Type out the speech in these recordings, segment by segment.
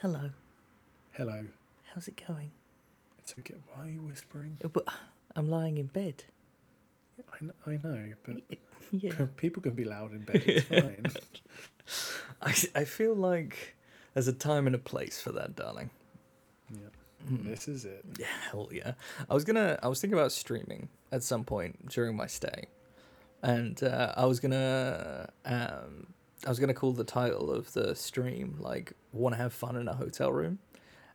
Hello. How's it going? It's okay. Why are you whispering? But I'm lying in bed. I know, but yeah. People can be loud in bed. It's fine. I feel like there's a time and a place for that, darling. Yeah. This is it. Hell yeah. I was thinking about streaming at some point during my stay, and I was gonna call the title of the stream like "Want to Have Fun in a Hotel Room,"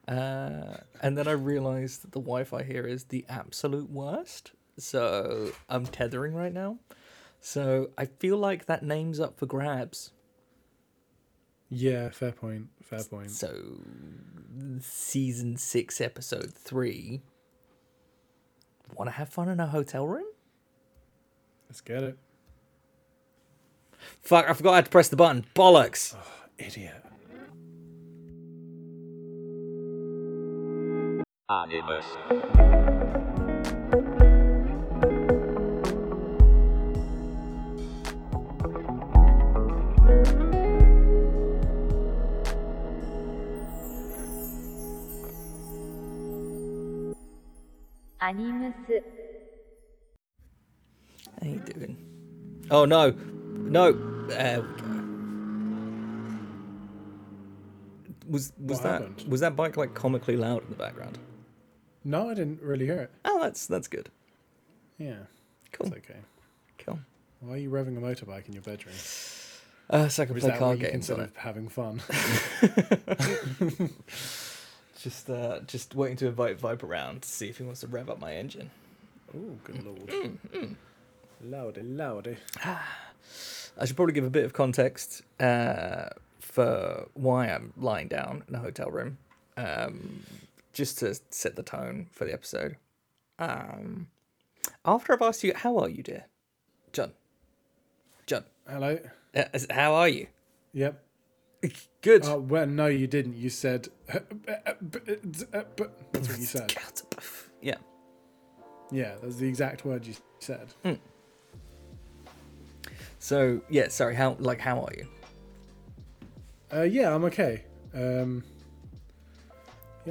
and then I realized that the Wi-Fi here is the absolute worst, so I'm tethering right now. So I feel like that name's up for grabs. Yeah, fair point. So season 6, episode 3. Want to have fun in a hotel room? Let's get it. Fuck, I forgot I had to press the button. Bollocks. Oh, idiot. Animus. Animus. How you doing? Oh no. No, there we go. Was that bike like comically loud in the background? No, I didn't really hear it. Oh, that's good. Yeah, cool. It's okay. Cool. Why are you revving a motorbike in your bedroom? So I can play car games on it. Having fun. Just waiting to invite Vibe around to see if he wants to rev up my engine. Oh, good lord! Loudy. I should probably give a bit of context for why I'm lying down in a hotel room, just to set the tone for the episode. After I've asked you, how are you, dear? John. Hello. How are you? Yep. Good. Oh, well, no, you didn't. You said... That's what you said. Yeah. Yeah, that's the exact word you said. Mm. So yeah, sorry. How are you? Yeah, I'm okay. Yeah,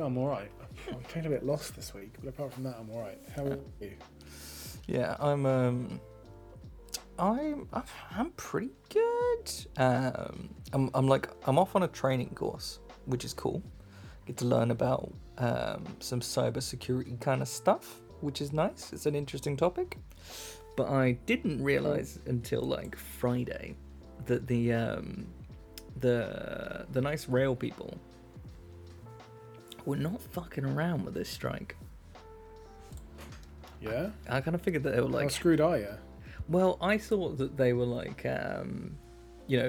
I'm all right. I'm kind of a bit lost this week, but apart from that, I'm all right. How are you? Yeah, I'm pretty good. I'm off on a training course, which is cool. Get to learn about some cybersecurity kind of stuff, which is nice. It's an interesting topic. But I didn't realise until like Friday that the nice rail people were not fucking around with this strike. Yeah? I kind of figured that they were like... How screwed are you? Well, I thought that they were like,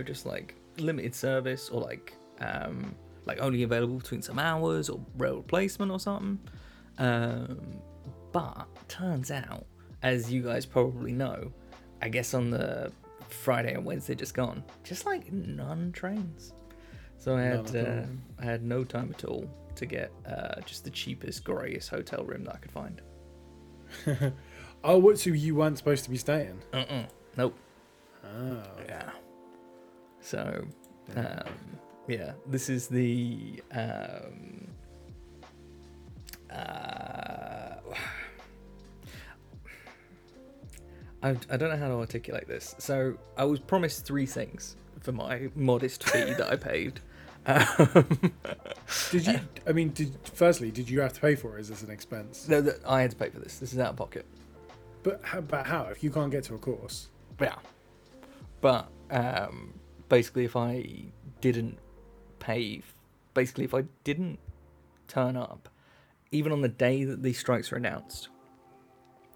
just like limited service or like only available between some hours or rail replacement or something. But turns out, as you guys probably know, I guess on the Friday and Wednesday just gone, just like none trains. So I had no time at all to get just the cheapest, greyest hotel room that I could find. Oh, what? So you weren't supposed to be staying? Nope. Oh. Yeah. So, this is the... I don't know how to articulate this. So I was promised 3 things for my modest fee that I paid. Firstly, did you have to pay for it? Is this an expense? No, I had to pay for this. This is out of pocket. But how? If you can't get to a course? Yeah. But basically, if I didn't turn up, even on the day that these strikes were announced,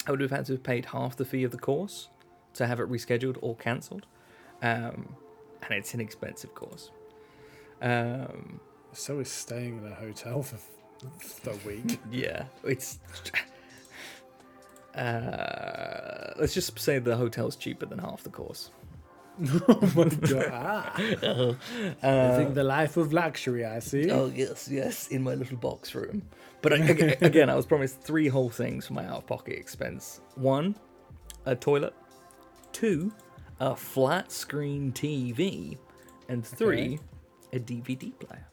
I would have had to have paid half the fee of the course to have it rescheduled or cancelled. And it's an expensive course. So is staying in a hotel for the week. Yeah, it's... let's just say the hotel's cheaper than half the course. Oh my god. Living the life of luxury, I see. Oh yes, in my little box room. But again, I was promised 3 whole things for my out-of-pocket expense. 1, a toilet. 2, a flat screen TV. And 3, a DVD player.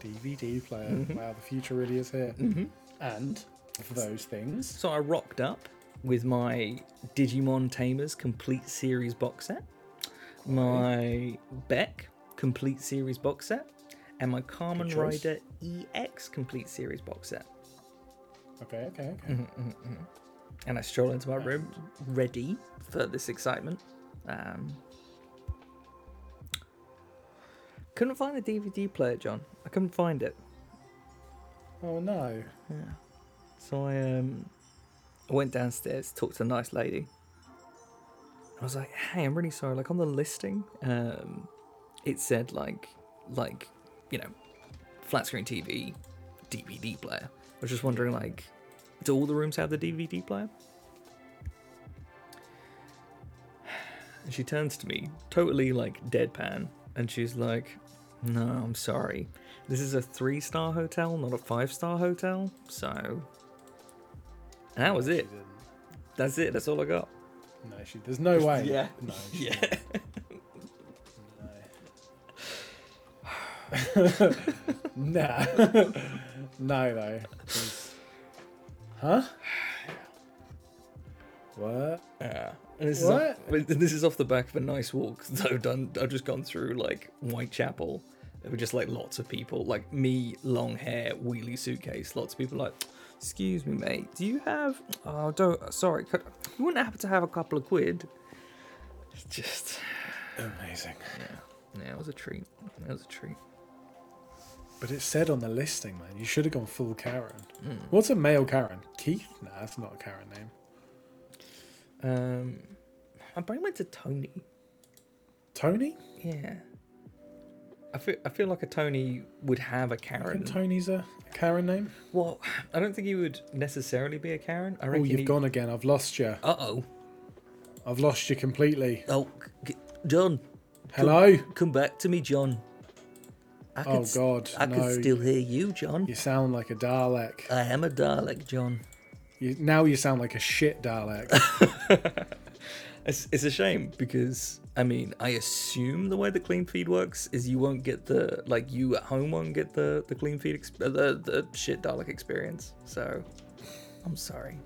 DVD player. Mm-hmm. Wow, the future really is here. Mm-hmm. And for those things. So I rocked up with my Digimon Tamers complete series box set, my Beck complete series box set, and my Kamen Rider EX complete series box set. Okay. Mm-hmm, mm-hmm. And I stroll into my room, ready for this excitement. Couldn't find the DVD player, John. I couldn't find it. Oh no. Yeah. So I went downstairs, talked to a nice lady. I was like, "Hey, I'm really sorry. Like on the listing, it said like, you know, flat screen TV, DVD player. I was just wondering, like, do all the rooms have the DVD player?" And she turns to me, totally like deadpan, and she's like, "No, I'm sorry. This is a 3-star hotel, not a 5-star hotel." So, and that was it. That's it. That's all I got. No, there's no way. Yeah. No. Yeah. No. Nah. No. Huh? What? Yeah. This is off the back of a nice walk. So I've just gone through like Whitechapel. There were just like lots of people, like me, long hair, wheelie suitcase. Lots of people like, "Excuse me, mate. Do you have? Oh, don't. Sorry. You wouldn't happen to have a couple of quid?" It's just amazing. Yeah, it was a treat. But it said on the listing, man. You should have gone full Karen. Mm. What's a male Karen? Keith? Nah, that's not a Karen name. My brain went to Tony. Tony? Yeah. I feel like a Tony would have a Karen. Tony's a Karen name? Well, I don't think he would necessarily be a Karen. I reckon gone again. I've lost you. Uh-oh. I've lost you completely. Oh, John. Hello? Come back to me, John. I can still hear you, John. You sound like a Dalek. I am a Dalek, John. Now you sound like a shit Dalek. It's a shame because, I mean, I assume the way the clean feed works is you won't get you at home won't get the clean feed, the shit Dalek experience. So, I'm sorry.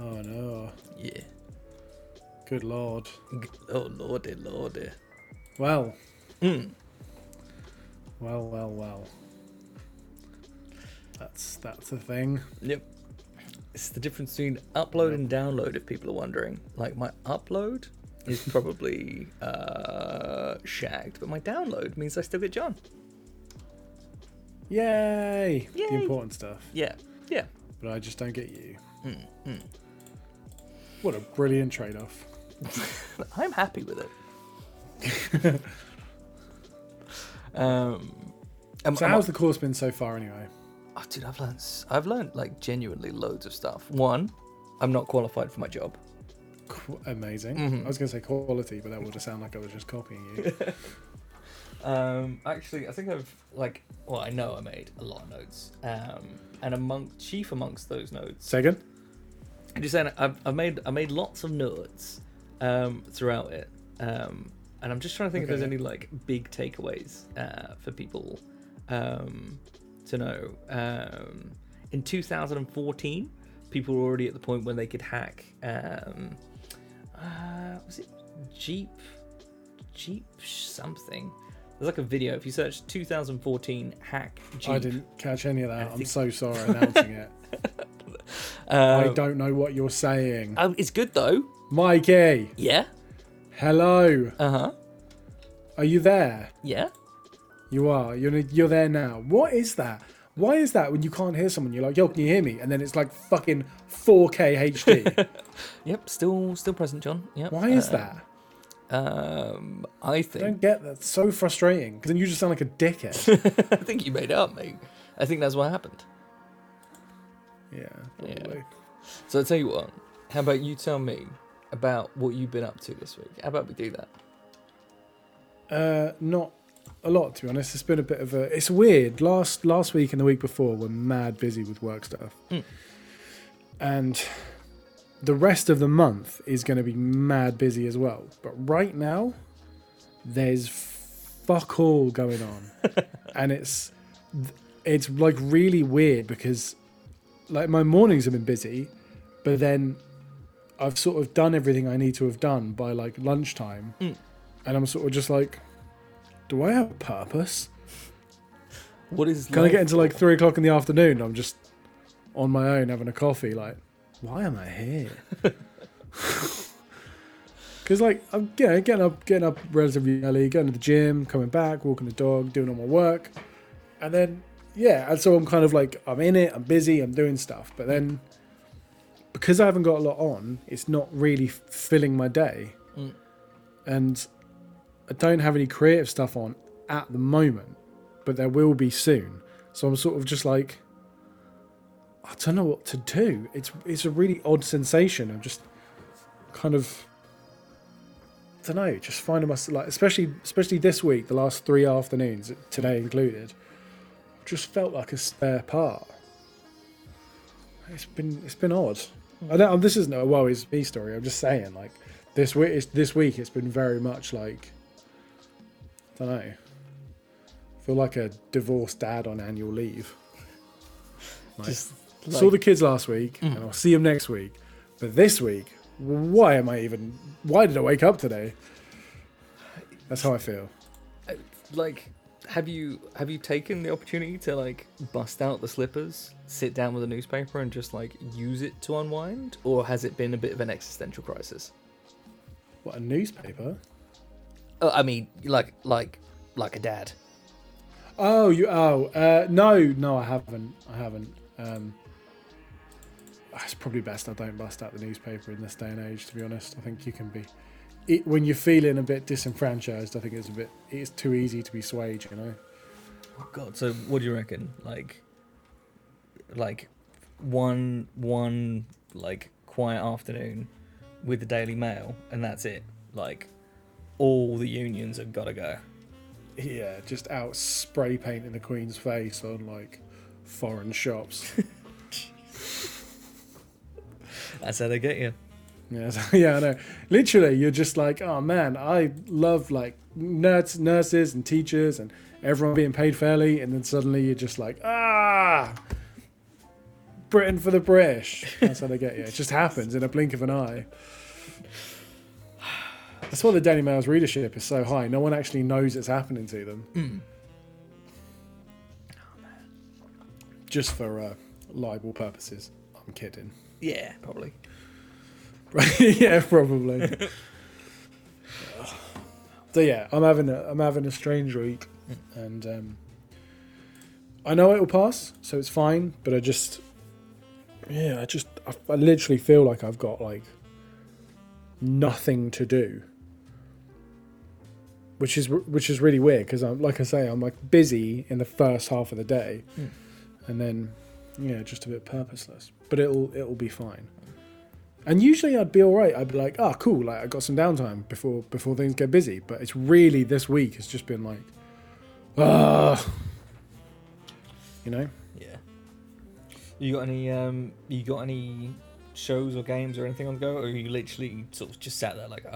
Oh, no. Yeah. Good Lord. Oh, Lordy. Well. Mm. Well. That's the thing. Yep. It's the difference between upload and download, if people are wondering. Like, my upload is probably shagged, but my download means I still get John. Yay! The important stuff. Yeah. But I just don't get you. Mm. What a brilliant trade-off. I'm happy with it. So how's the course been so far, anyway? Oh, dude, I've learned like genuinely loads of stuff. One, I'm not qualified for my job. Amazing. Mm-hmm. I was going to say quality, but that would have sounded like I was just copying you. Actually, I think I know I made a lot of notes. And amongst those notes. Second? I'm just saying I made lots of notes throughout it. And I'm just trying to think if there's any like big takeaways for people. To know. In 2014, people were already at the point when they could hack was it Jeep something? There's like a video. If you search 2014 hack Jeep. I didn't catch any of that. I'm so sorry announcing it. I don't know what you're saying. It's good though. Mikey. Yeah. Hello. Uh-huh. Are you there? Yeah. You are. You're there now. What is that? Why is that when you can't hear someone? You're like, "Yo, can you hear me?" And then it's like fucking 4K HD. Yep, still present, John. Yep. Why is that? I don't get that. It's so frustrating because then you just sound like a dickhead. I think you made it up, mate. I think that's what happened. Yeah. Probably. Yeah. So I tell you what. How about you tell me about what you've been up to this week? How about we do that? Not a lot, to be honest. It's been a bit of it's weird. Last week and the week before were mad busy with work stuff. Mm. And the rest of the month is going to be mad busy as well. But right now, there's fuck all going on. And it's like really weird because like my mornings have been busy, but then I've sort of done everything I need to have done by like lunchtime. Mm. And I'm sort of just like, do I have a purpose? What is Can I get into like 3 o'clock in the afternoon? I'm just on my own having a coffee. Like, why am I here? Because like I'm getting up relatively early, going to the gym, coming back, walking the dog, doing all my work, and then and so I'm kind of like I'm in it, I'm busy, I'm doing stuff, but then because I haven't got a lot on, it's not really filling my day, and I don't have any creative stuff on at the moment, but there will be soon. So I'm sort of just like I don't know what to do. It's a really odd sensation. I'm just kind of. I don't know, just finding myself like especially this week, the last 3 afternoons, today included, just felt like a spare part. It's been odd. I don't, this isn't a woe is me story. I'm just saying, like this week, it's been very much like I don't know. I feel like a divorced dad on annual leave. Like, saw the kids last week, and I'll see them next week, but this week. Why did I wake up today? That's how I feel. Like, have you taken the opportunity to like bust out the slippers, sit down with a newspaper and just like use it to unwind? Or has it been a bit of an existential crisis? What, a newspaper? I mean, like a dad. No, I haven't. It's probably best I don't bust out the newspaper in this day and age, to be honest. I think you can be... when you're feeling a bit disenfranchised, I think it's too easy to be swayed, you know? Oh, God. So what do you reckon? Like one like quiet afternoon with the Daily Mail, and that's it. Like, all the unions have got to go. Yeah, just out spray painting the Queen's face on, like, foreign shops. That's how they get you. Yeah, I know. Literally, you're just like, oh man, I love like nurses and teachers and everyone being paid fairly, and then suddenly you're just like, Britain for the British. That's how they get you. It just happens in a blink of an eye. That's why the Daily Mail's readership is so high. No one actually knows it's happening to them. Mm. Oh man. Just for libel purposes. I'm kidding. Yeah, probably. Yeah, probably. So yeah, I'm having a strange week, and I know it will pass, so it's fine. But I literally feel like I've got like nothing to do, which is really weird because I'm like I say, I'm like busy in the first half of the day, and then. Yeah, just a bit purposeless, but it'll be fine. And usually I'd be all right. I'd be like, oh, cool, like I got some downtime before things get busy. But it's really this week has just been like, you know. Yeah. You got any shows or games or anything on the go, or you literally sort of just sat there like,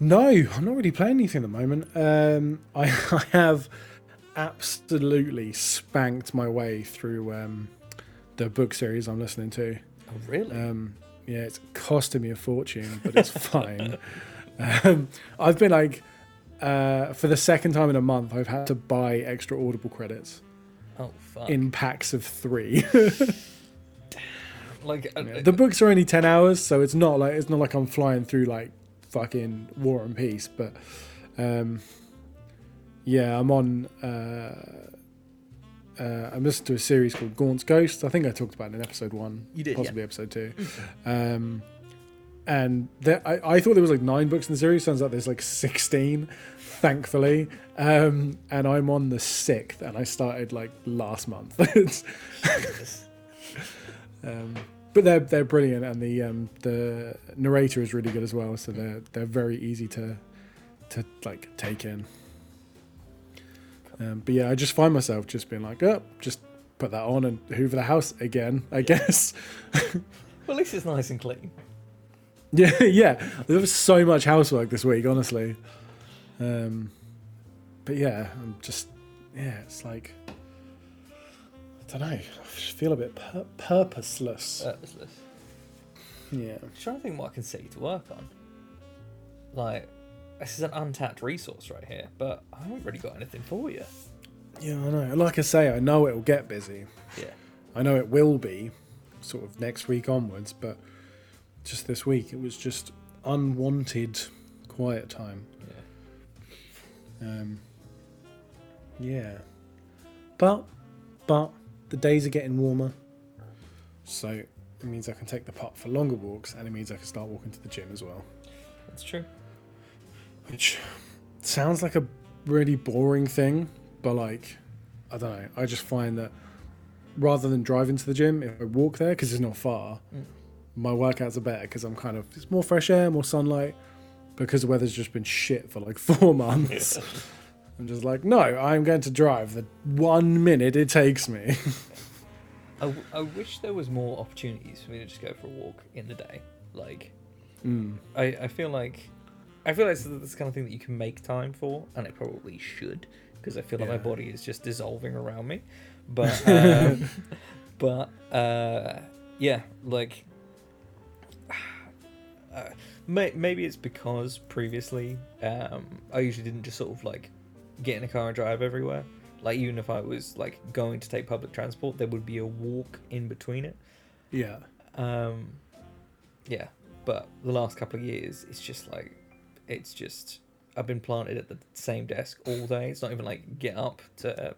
No, I'm not really playing anything at the moment. I have absolutely spanked my way through the book series I'm listening to. Oh, really? Yeah, it's costing me a fortune, but it's fine. I've been like, for the second time in a month, I've had to buy extra Audible credits. Oh, fuck. In packs of 3. Like the books are only 10 hours, so it's not like I'm flying through like fucking War and Peace, but I'm on I'm listening to a series called Gaunt's Ghost. I think I talked about it in episode 1. You did, possibly, yeah. Episode 2. And I thought there was like 9 books in the series. Sounds like there's like 16, thankfully. And I'm on the 6th, and I started like last month. But they're brilliant, and the narrator is really good as well. So they're very easy to like take in. But yeah, I just find myself just being like, just put that on and hoover the house again, I guess. Well, at least it's nice and clean. Yeah. There was so much housework this week, honestly. But yeah, I'm just, yeah, it's like, I don't know. I just feel a bit purposeless. Yeah. I'm trying to think what I can set you to work on. Like, this is an untapped resource right here, but I haven't really got anything for you. Yeah, I know. Like I say, I know it'll get busy. Yeah. I know it will be sort of next week onwards, but just this week, it was just unwanted quiet time. Yeah. Yeah. But the days are getting warmer, so it means I can take the pup for longer walks, and it means I can start walking to the gym as well. That's true. Which sounds like a really boring thing, but like, I don't know, I just find that rather than driving to the gym, if I walk there, because it's not far, my workouts are better because I'm kind of, it's more fresh air, more sunlight, because the weather's just been shit for like 4 months. Yeah. I'm just like, no, I'm going to drive the 1 minute it takes me. I wish there was more opportunities for me to just go for a walk in the day. Like, I feel like it's this kind of thing that you can make time for, and it probably should, because I feel like my body is just dissolving around me. But yeah, like maybe it's because previously I usually didn't just sort of like get in a car and drive everywhere. Like, even if I was like going to take public transport, there would be a walk in between it. Yeah. Yeah. But the last couple of years, it's just like, it's just, I've been planted at the same desk all day. It's not even like get up to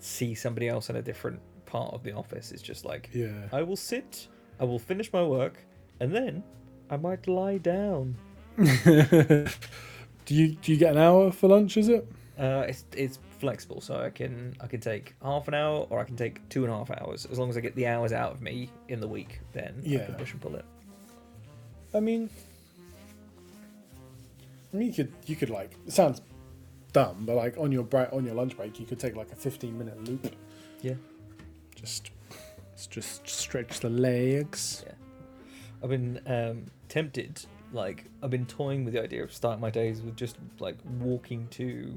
see somebody else in a different part of the office. It's just like, yeah, I will sit, I will finish my work, and then I might lie down. Do you get an hour for lunch, is it? It's flexible, so I can take half an hour, or I can take 2.5 hours. As long as I get the hours out of me in the week, then I can push and pull it. I mean, you could like, it sounds dumb, but like on your lunch break, you could take like a 15-minute loop. Yeah. Just stretch the legs. Yeah. I've been tempted. Like, I've been toying with the idea of starting my days with just like walking to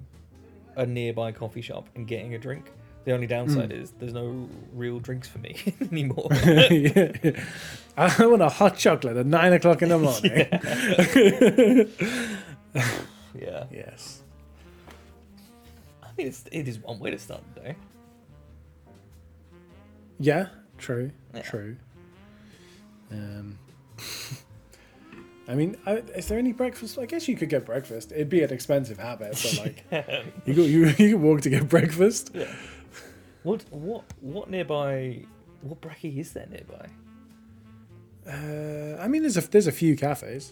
a nearby coffee shop and getting a drink. The only downside is there's no real drinks for me anymore. Yeah. I want a hot chocolate at 9 o'clock in the morning. Yeah. Yeah. Yes. I mean, it is one way to start the day. Yeah. True. Yeah. True. I mean, is there any breakfast? I guess you could get breakfast. It'd be an expensive habit, but like, you can walk to get breakfast. Yeah. What nearby? What brekkie is there nearby? I mean, there's a few cafes.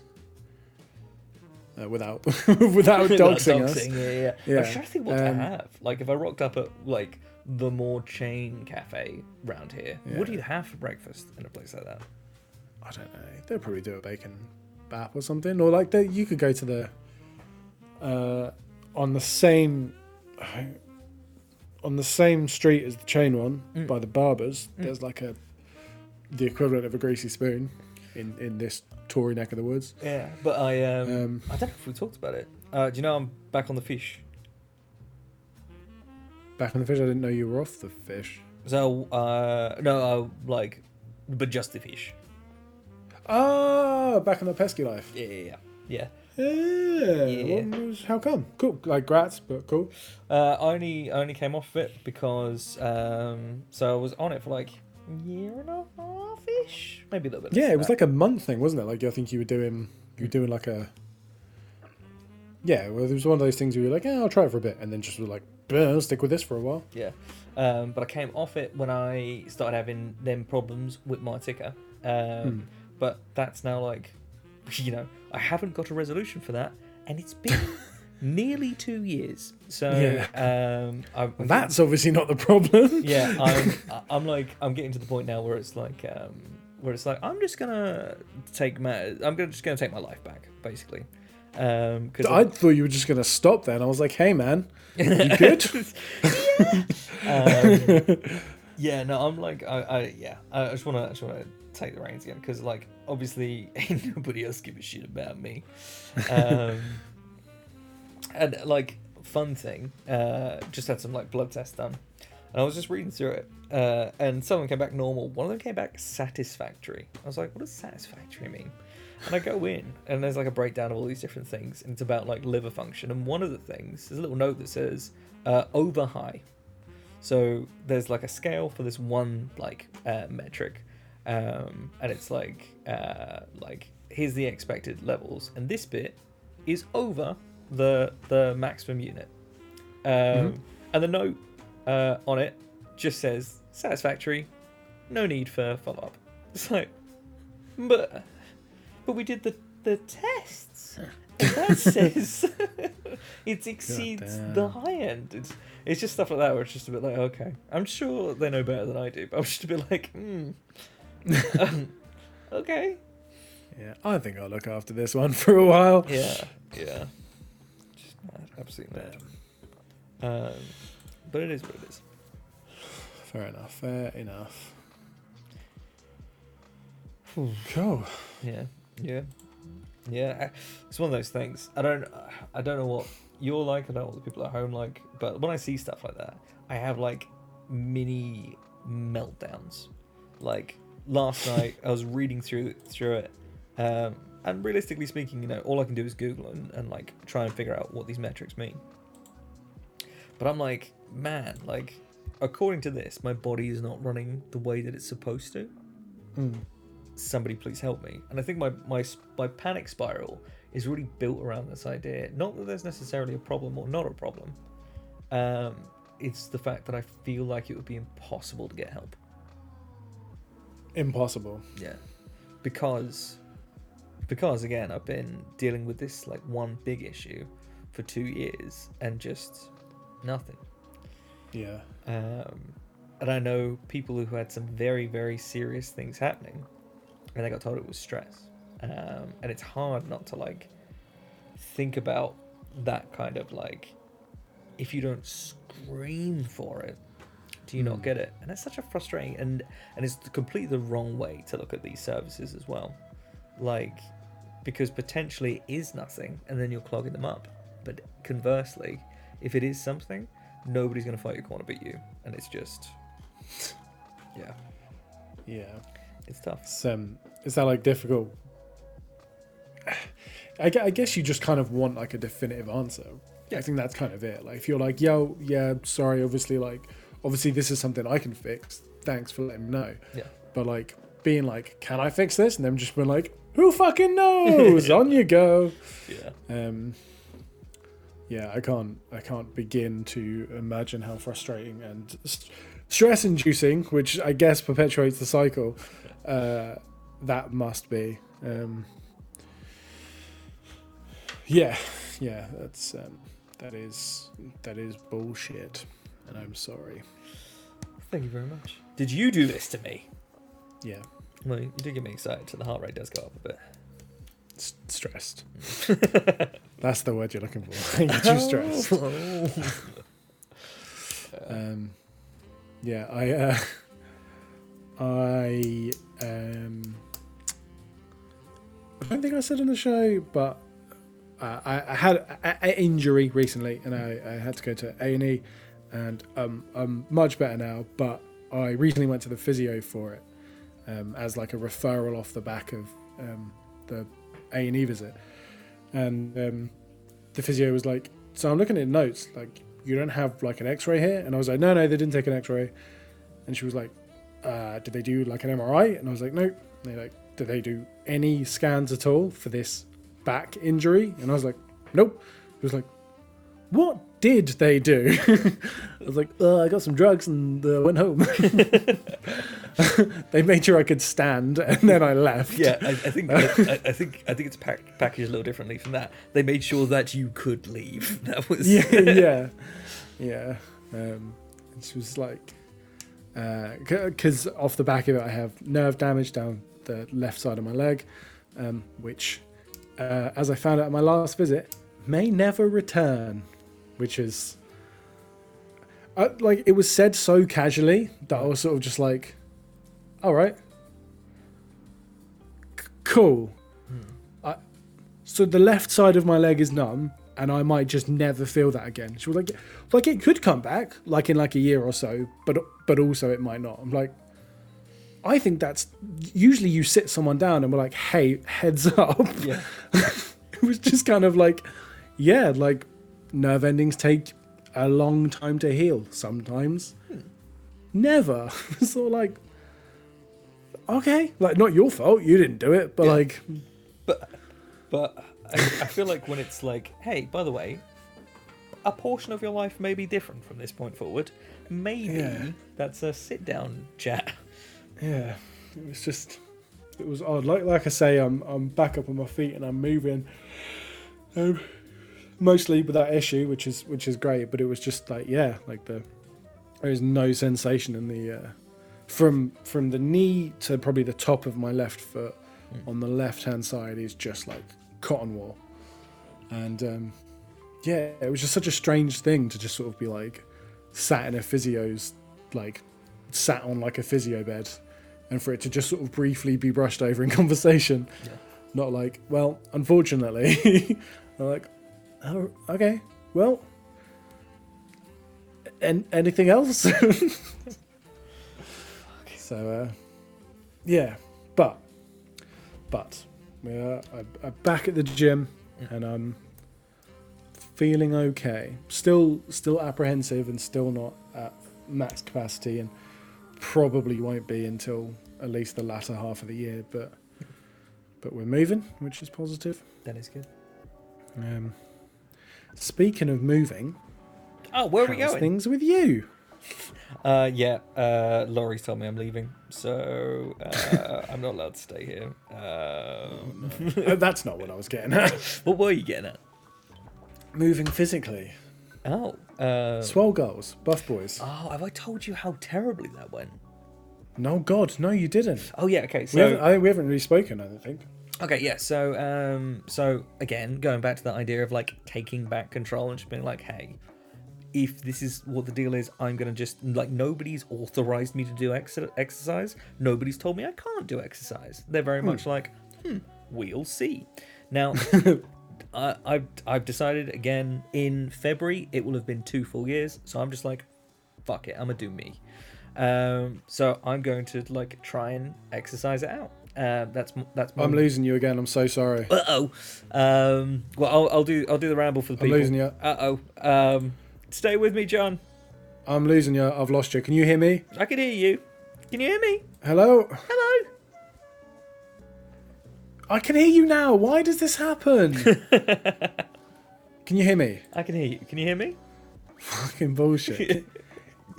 Without doxing us. Yeah. I'm trying to think what I have. Like, if I rocked up at like the more chain cafe round here, what do you have for breakfast in a place like that? I don't know. They'll probably do a bacon bap or something, or like you could go to the on the same street as the chain one by the barbers. There's like the equivalent of a greasy spoon in this Tory neck of the woods. Yeah, but I don't know if we talked about it. Do you know I'm back on the fish? Back on the fish? I didn't know you were off the fish. So no, but just the fish. Ah, back on the pesky life. Yeah. Well, how come? Cool, like grats, but cool. I only came off of it because so I was on it for like a year and a half-ish, maybe a little bit. Yeah, it was like a month thing, wasn't it? Like, I think you were doing like a, yeah. Well, it was one of those things where you were like, yeah, I'll try it for a bit, and then just were like, I'll stick with this for a while. Yeah, but I came off it when I started having them problems with my ticker. But that's now like, you know, I haven't got a resolution for that, and it's been nearly 2 years. So that's obviously not the problem. Yeah, I'm getting to the point now where it's like I'm just gonna take my life back, basically. Because I thought you were just gonna stop then. I was like, hey man, you good? Yeah, no, I'm like, I just wanna take the reins again, because like obviously ain't nobody else give a shit about me. And like, fun thing, just had some like blood tests done, and I was just reading through it, and some of them came back normal, one of them came back satisfactory. I was like, what does satisfactory mean? And I go in, and there's like a breakdown of all these different things, and it's about like liver function, and one of the things, there's a little note that says over high. So there's like a scale for this one like metric, and it's like here's the expected levels, and this bit is over the maximum unit, and the note on it just says satisfactory, no need for follow up. It's like, but we did the tests. And that says it exceeds the high end. It's just stuff like that where it's just a bit like, okay, I'm sure they know better than I do, but I'm just a bit like, okay. Yeah, I think I'll look after this one for a while. Yeah. Just mad, absolutely mad. But it is what it is. Fair enough. Cool. Yeah. It's one of those things. I don't know what you're like. I don't know what the people at home like. But when I see stuff like that, I have like mini meltdowns. Like last night, I was reading through it, and realistically speaking, you know, all I can do is Google and like try and figure out what these metrics mean. But I'm like, man, like according to this, my body is not running the way that it's supposed to. Somebody please help me. And I think my panic spiral is really built around this idea. Not that there's necessarily a problem or not a problem. It's the fact that I feel like it would be impossible to get help. Impossible. Yeah. Because again, I've been dealing with this like one big issue for 2 years and just nothing. Yeah. And I know people who had some very, very serious things happening, and I got told it was stress. And it's hard not to like think about that kind of like, if you don't scream for it, do you not get it? And that's such a frustrating, and it's completely the wrong way to look at these services as well. Like, because potentially it is nothing and then you're clogging them up. But conversely, if it is something, nobody's going to fight your corner but you. And it's just, yeah. Yeah. It's tough. Is that like difficult? I guess you just kind of want like a definitive answer. Yeah. I think that's kind of it. Like if you're like, yo, yeah, sorry, obviously this is something I can fix. Thanks for letting me know. Yeah. But like being like, can I fix this? And then just being like, who fucking knows? On you go. Yeah. Yeah, I can't begin to imagine how frustrating and stress-inducing, which I guess perpetuates the cycle, that must be. Yeah, that is bullshit, and I'm sorry. Thank you very much. Did you do this to me? Yeah. Well, you do get me excited, so the heart rate does go up a bit. Stressed. That's the word you're looking for. You're too stressed. Yeah, I don't think I said on the show, but I had an injury recently, and I had to go to A&E, and I'm much better now, but I recently went to the physio for it, as like a referral off the back of the A&E visit. And the physio was like, so I'm looking at notes, like, you don't have like an x-ray here? And I was like, no, they didn't take an x-ray. And she was like, did they do like an MRI? And I was like, no. And they're like, did they do any scans at all for this back injury? And I was like, nope. She was like, what did they do? I was like, I got some drugs and went home. They made sure I could stand, and then I left. Yeah, I think it's packaged a little differently from that. They made sure that you could leave. That was yeah. It was like, because off the back of it, I have nerve damage down the left side of my leg, which, as I found out at my last visit, may never return, which is, like, it was said so casually that I was sort of just like, all right, cool. So the left side of my leg is numb, and I might just never feel that again. She was like it could come back, like in like a year or so, but also it might not. I'm like, I think that's usually you sit someone down and we're like, hey, heads up. Yeah. It was just kind of like, yeah, like nerve endings take a long time to heal sometimes. Never. So like, okay, like not your fault. You didn't do it, but yeah. Like, but I feel like when it's like, hey, by the way, a portion of your life may be different from this point forward. Maybe that's a sit down chat. Yeah, it was just, it was odd. Like I say, I'm back up on my feet and I'm moving, mostly without issue, which is great. But it was just like, yeah, like there is no sensation in the from the knee to probably the top of my left foot on the left hand side is just like cotton wool, and yeah, it was just such a strange thing to just sort of be like sat in a physio's like. Sat on like a physio bed, and for it to just sort of briefly be brushed over in conversation, not like, well, unfortunately, I'm like, oh, okay, well, and anything else? So, yeah, but we are I'm back at the gym, and I'm feeling okay. Still apprehensive, and still not at max capacity, and. Probably won't be until at least the latter half of the year, but we're moving, which is positive. That is good. Speaking of moving, where are we going? Things with you. Laurie's told me I'm leaving, so I'm not allowed to stay here. No. That's not what I was getting at. What were you getting at? Moving physically. Swole girls, buff boys. Have I told you how terribly that went? No, God, no, you didn't. Oh yeah, okay. So we haven't really spoken, I don't think. Okay, yeah. So, so again, going back to that idea of like taking back control and just being like, hey, if this is what the deal is, I'm gonna just like nobody's authorized me to do exercise. Nobody's told me I can't do exercise. They're very much like, we'll see. Now. I've decided again in February it will have been 2 full years, so I'm just like, fuck it, I'm gonna do me. So I'm going to like try and exercise it out. That's. I'm losing you again. I'm so sorry. Well, I'll do the ramble for the people. I'm losing you. Stay with me, John. I'm losing you. I've lost you. Can you hear me? I can hear you. Can you hear me? Hello. Hello. I can hear you now. Why does this happen? Can you hear me? I can hear you. Can you hear me? Fucking bullshit.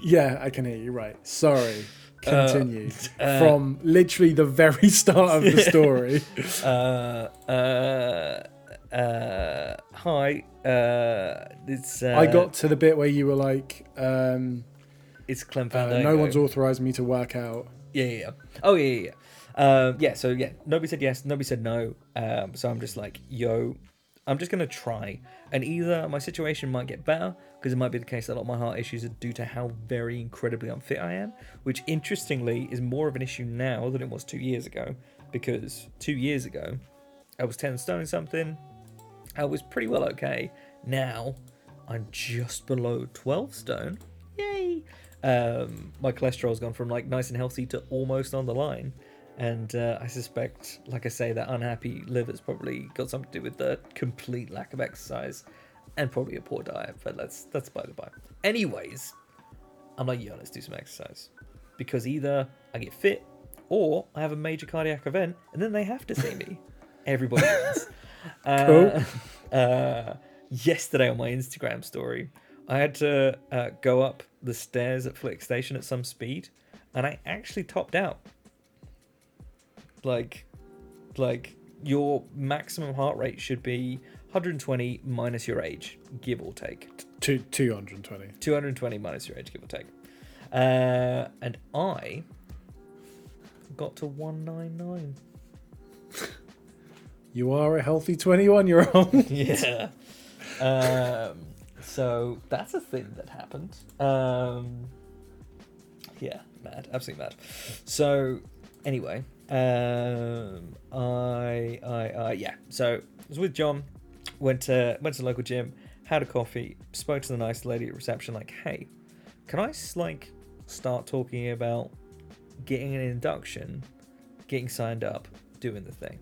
Yeah, I can hear you. Right. Sorry. Continue. From literally the very start of the story. Hi. It's. I got to the bit where you were like. It's Clem Fandango. No one's authorised me to work out. Yeah. Oh, yeah. So nobody said yes, nobody said no. So I'm just like, yo, I'm just gonna try, and either my situation might get better, because it might be the case that a lot of my heart issues are due to how very incredibly unfit I am, which interestingly is more of an issue now than it was 2 years ago, because 2 years ago I was 10 stone something, I was pretty well okay. Now I'm just below 12 stone. Yay! My cholesterol's gone from like nice and healthy to almost on the line. And I suspect, like I say, that unhappy liver's probably got something to do with the complete lack of exercise and probably a poor diet, but that's by the by. Anyways, I'm like, let's do some exercise. Because either I get fit or I have a major cardiac event and then they have to see me. Everybody else. Yesterday on my Instagram story, I had to go up the stairs at Flick Station at some speed, and I actually topped out. Like your maximum heart rate should be 120 minus your age, give or take. 220 minus your age, give or take. And I got to 199. You are a healthy 21-year-old. Yeah. So that's a thing that happened. Yeah, mad, absolutely mad. So anyway. Yeah. So I was with John, went to the local gym, had a coffee, spoke to the nice lady at reception, like, hey, can I like start talking about getting an induction, getting signed up, doing the thing?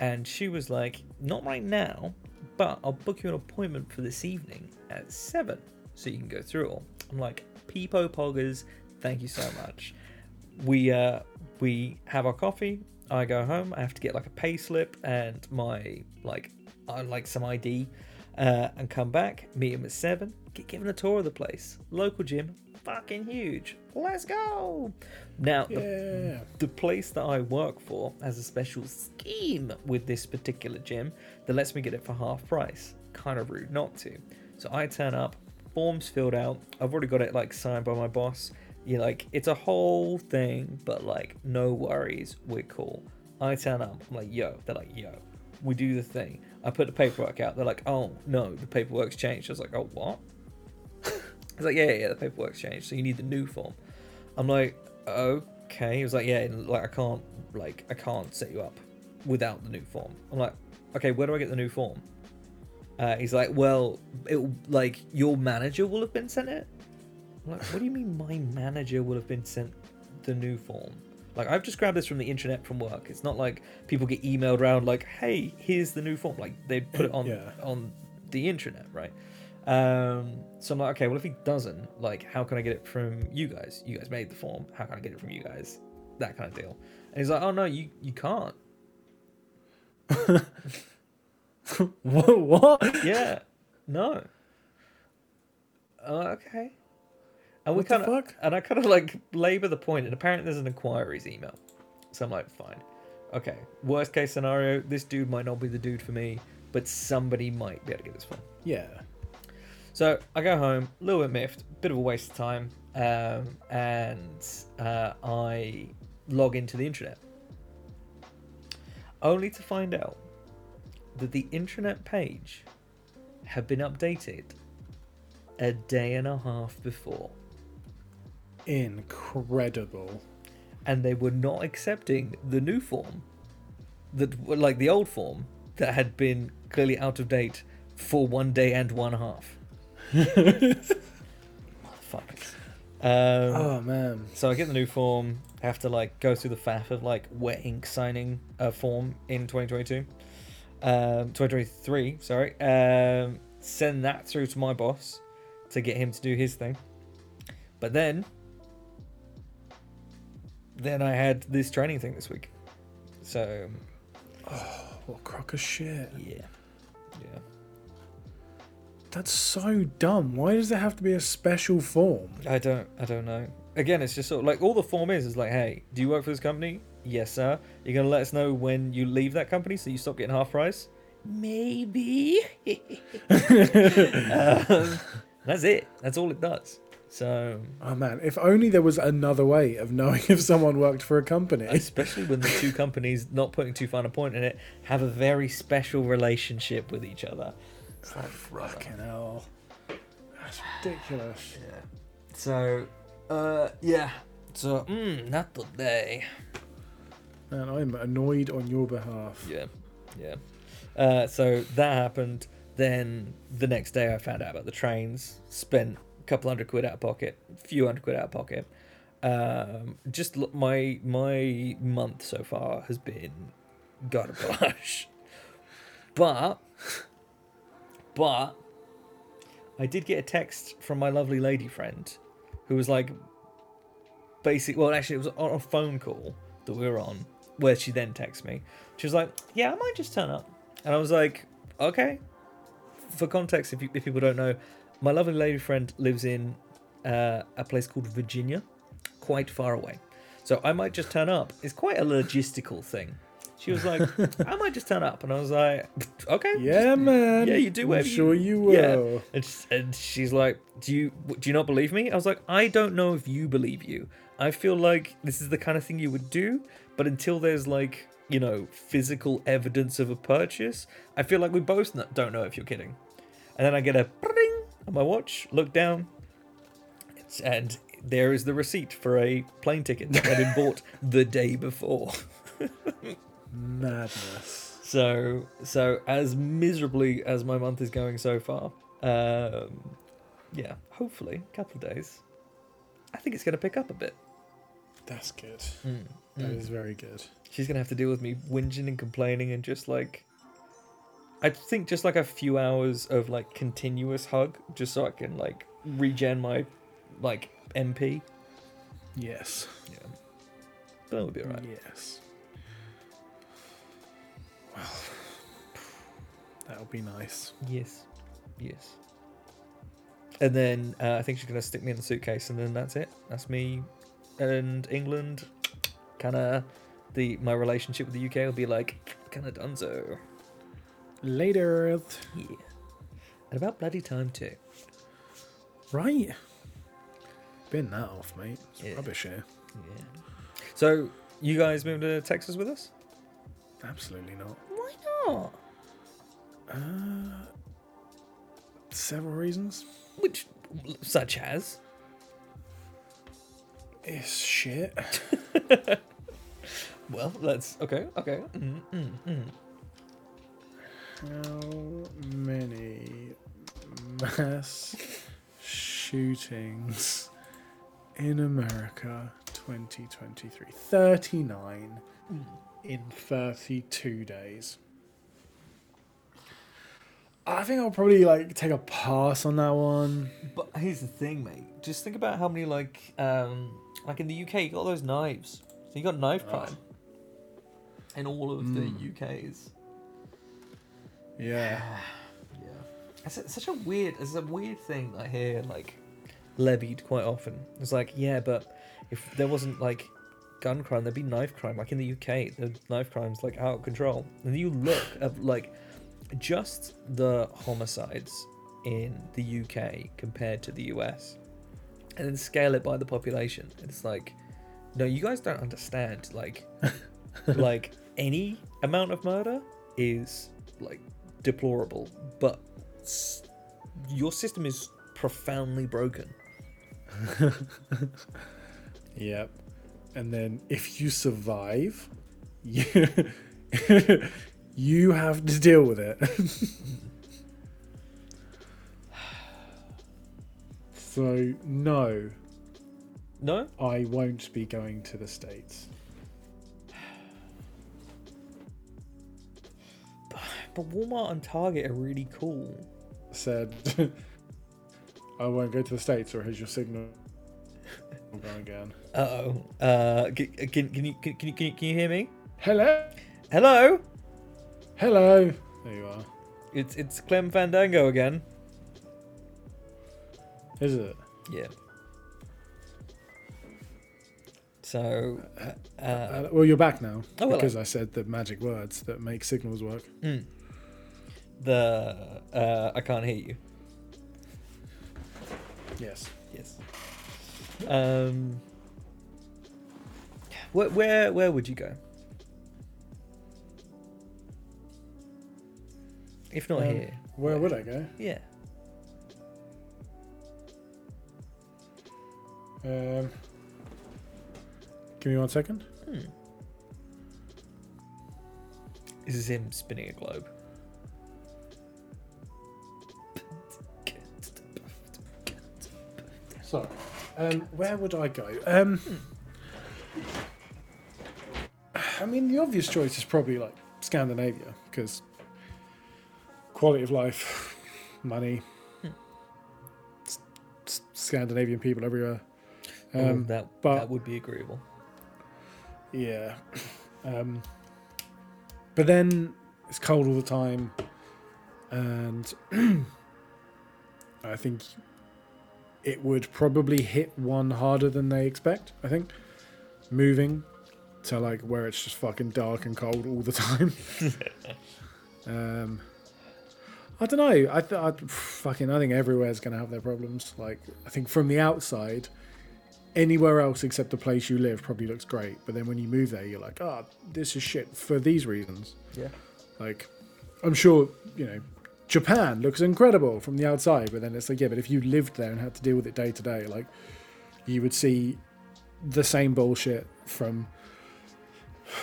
And she was like, not right now, but I'll book you an appointment for this evening at 7 so you can go through it all. I'm like, peepo poggers, thank you so much. We have our coffee. I go home. I have to get like a pay slip and my like some ID, and come back. Meet him at 7. Get given a tour of the place. Local gym, fucking huge. Let's go. Now, yeah. The place that I work for has a special scheme with this particular gym that lets me get it for half price. Kind of rude not to. So I turn up. Forms filled out. I've already got it like signed by my boss. You're like, it's a whole thing, but like, no worries, we're cool. I turn up, I'm like, yo. They're like, yo. We do the thing. I put the paperwork out. They're like, oh no, the paperwork's changed. I was like, oh, what? I was like, yeah, the paperwork's changed, so you need the new form. I'm like, okay. He was like, yeah, like I can't set you up without the new form. I'm like, okay, where do I get the new form? He's like, well, it like your manager will have been sent it. I'm like, what do you mean my manager will have been sent the new form? Like, I've just grabbed this from the internet from work. It's not like people get emailed around like, hey, here's the new form. Like, they put it on on the internet, right? So I'm like, okay, well, if he doesn't, like, how can I get it from you guys? You guys made the form. How can I get it from you guys? That kind of deal. And he's like, oh, no, you can't. What? Yeah. No. Okay. And we kind of, and I kind of like labour the point, and apparently there's an inquiries email, so I'm like, fine, okay. Worst case scenario, this dude might not be the dude for me, but somebody might be able to get this form. Yeah. So I go home, a little bit miffed, bit of a waste of time, and I log into the intranet, only to find out that the intranet page had been updated a day and a half before. Incredible. And they were not accepting the new form, that like the old form that had been clearly out of date for 1 day and 1 half. Motherfuckers. Oh man. So I get the new form. I have to like go through the faff of like wet ink signing a form in 2023. Sorry. Send that through to my boss to get him to do his thing. But then I had this training thing this week. So, oh, what a crock of shit. Yeah. That's so dumb. Why does it have to be a special form? I don't know. Again, it's just sort of like, all the form is like, hey, do you work for this company? Yes, sir. You're going to let us know when you leave that company so you stop getting half price? Maybe. That's it. That's all it does. So, oh man, if only there was another way of knowing if someone worked for a company. Especially when the two companies, not putting too fine a point in it, have a very special relationship with each other. It's like, fucking hell. That's ridiculous. Yeah. So, yeah. So, not today. Man, I'm annoyed on your behalf. Yeah. So that happened. Then the next day I found out about the trains, spent a couple £100 out of pocket, a few £100 out of pocket. Just my month so far has been God of blush. But I did get a text from my lovely lady friend who was like, it was on a phone call that we were on where she then texted me. She was like, yeah, I might just turn up. And I was like, okay. For context, if people don't know, my lovely lady friend lives in a place called Virginia, quite far away. So I might just turn up. It's quite a logistical thing. She was like, I might just turn up. And I was like, okay. Yeah, just, man. Yeah, you do. I'm sure you will. Yeah. And she's like, do you not believe me? I was like, I don't know if you believe you. I feel like this is the kind of thing you would do. But until there's like, you know, physical evidence of a purchase, I feel like we both don't know if you're kidding. And then I get a ding on my watch, look down, and there is the receipt for a plane ticket that I'd been bought the day before. Madness. So as miserably as my month is going so far, yeah, hopefully a couple of days, I think it's going to pick up a bit. That's good. That is very good. She's going to have to deal with me whinging and complaining and just like, I think just like a few hours of like continuous hug, just so I can like regen my like MP. Yes. Yeah. But that would be alright. Yes. Well, that'll be nice. Yes. Yes. And then I think she's going to stick me in the suitcase, and then that's it. That's me and England. Kind of my relationship with the UK will be like, kind of donezo. Later. Yeah. At about bloody time, too. Right. Bin that off, mate. It's rubbish here. Yeah. So, you guys moving to Texas with us? Absolutely not. Why not? Several reasons. Which, such as? It's shit. Well, that's... Okay. How many mass shootings in America 2023? 39 in 32 days. I think I'll probably like take a pass on that one. But here's the thing, mate. Just think about how many like in the UK you got all those knives. So you got knife crime in all of the UK's. Yeah. It's such a weird thing that I hear like levied quite often. It's like, yeah, but if there wasn't like gun crime, there'd be knife crime. Like in the UK, the knife crime's like out of control. And you look at like just the homicides in the UK compared to the US, and then scale it by the population. It's like, no, you guys don't understand. Like, like any amount of murder is like deplorable, but your system is profoundly broken. Yep. And then if you survive, you have to deal with it. So, no? I won't be going to the States. But Walmart and Target are really cool. Said, I won't go to the States, or here's your signal. I'm going again. Uh-oh. Can you hear me? Hello? Hello. There you are. It's Clem Fandango again. Is it? Yeah. So. Well, you're back now because I said the magic words that make signals work. I can't hear you. Yes. Where would you go? If not here. Where would I go? Yeah. Give me 1 second. This is him spinning a globe. Sorry. Where would I go? I mean, the obvious choice is probably like Scandinavia, because quality of life, money, Scandinavian people everywhere. That would be agreeable. Yeah. But then it's cold all the time, and I think it would probably hit one harder than they expect, I think. Moving to like where it's just fucking dark and cold all the time. I don't know. I think everywhere's going to have their problems. Like, I think from the outside, anywhere else except the place you live probably looks great. But then when you move there, you're like, this is shit for these reasons. Yeah. Like, I'm sure, you know, Japan looks incredible from the outside. But then it's like, yeah, but if you lived there and had to deal with it day to day, like, you would see the same bullshit from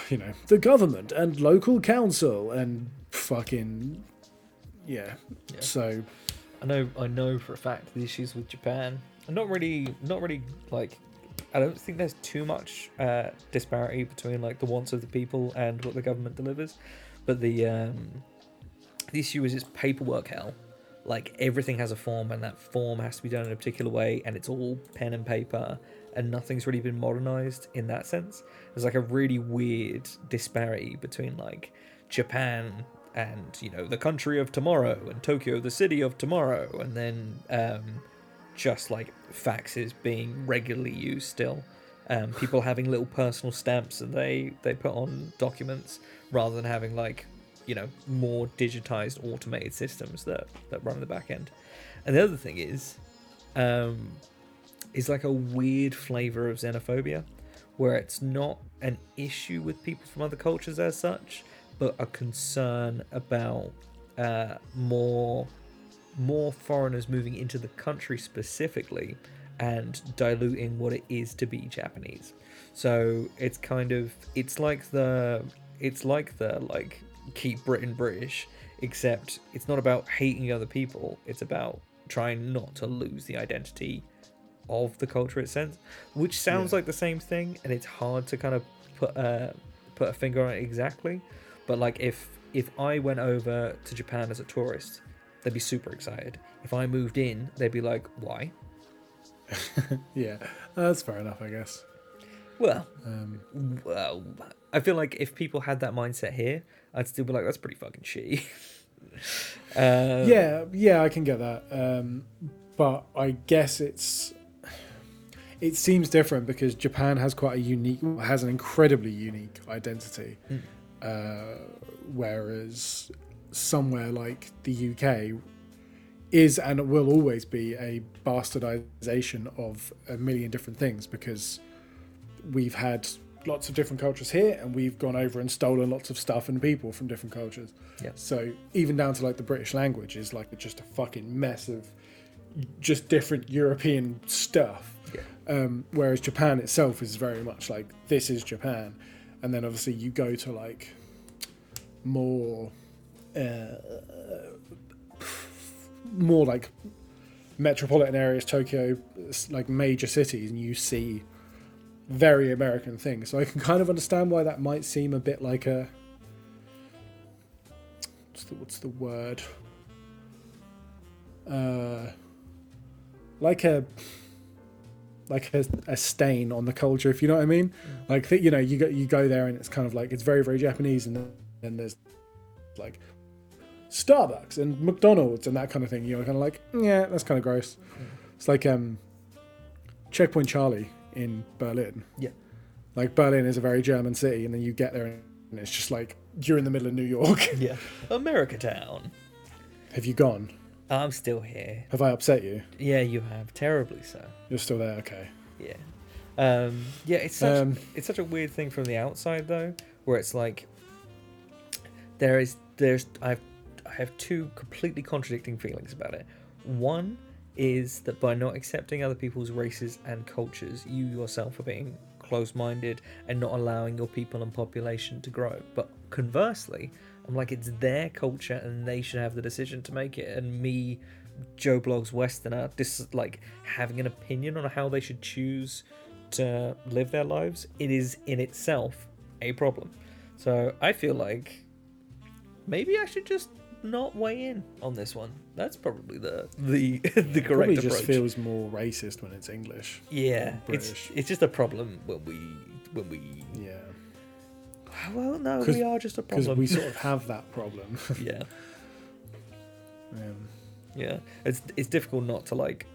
you know, the government and local council and fucking, yeah. So I know for a fact the issues with Japan are not really like, I don't think there's too much disparity between like the wants of the people and what the government delivers, but the issue is it's paperwork hell. Like everything has a form, and that form has to be done in a particular way, and it's all pen and paper, and nothing's really been modernized in that sense. There's like a really weird disparity between like Japan and, you know, the country of tomorrow, and Tokyo, the city of tomorrow, and then just like faxes being regularly used still, people having little personal stamps that they put on documents rather than having like, you know, more digitized automated systems that run the back end. And the other thing is like a weird flavor of xenophobia where it's not an issue with people from other cultures as such, but a concern about more foreigners moving into the country specifically and diluting what it is to be Japanese. So it's kind of, it's like keep Britain British, except it's not about hating other people, it's about trying not to lose the identity of the culture itself, which sounds like the same thing, and it's hard to kind of put a finger on it exactly. But like if I went over to Japan as a tourist, they'd be super excited. If I moved in, they'd be like, why? Yeah, that's fair enough, I guess. Well, I feel like if people had that mindset here, I'd still be like, that's pretty fucking shitty. Yeah, I can get that. But I guess it seems different because Japan has has an incredibly unique identity. Mm. Whereas somewhere like the UK is and will always be a bastardization of a million different things, because we've had lots of different cultures here, and we've gone over and stolen lots of stuff and people from different cultures. Yeah. So even down to like the British language is like just a fucking mess of just different European stuff. Yeah. Whereas Japan itself is very much like, this is Japan. And then obviously you go to like more like metropolitan areas, Tokyo, like major cities, and you see very American thing. So I can kind of understand why that might seem a bit like a, what's the word? Like a stain on the culture, if you know what I mean. Like, you know, you go there and it's kind of like, it's very, very Japanese, and then there's like Starbucks and McDonald's and that kind of thing. You're kind of like, yeah, that's kind of gross. Yeah. It's like Checkpoint Charlie in Berlin. Yeah. Like, Berlin is a very German city, and then you get there and it's just like, you're in the middle of New York. Yeah. America Town. Have you gone? I'm still here. Have I upset you? Yeah, you have. Terribly so. You're still there, okay. Yeah. It's such a weird thing from the outside though, where it's like I have two completely contradicting feelings about it. One is that by not accepting other people's races and cultures, you yourself are being close-minded and not allowing your people and population to grow. But conversely, I'm like, it's their culture and they should have the decision to make it. And me, Joe Blogs Westerner, just like having an opinion on how they should choose to live their lives, it is in itself a problem. So I feel like maybe I should just not weigh in on this one. That's probably the correct approach. It just feels more racist when it's English. Yeah, it's just a problem when we yeah. Well, no, we are just a problem. Because we sort of have that problem. Yeah. Yeah. It's difficult not to like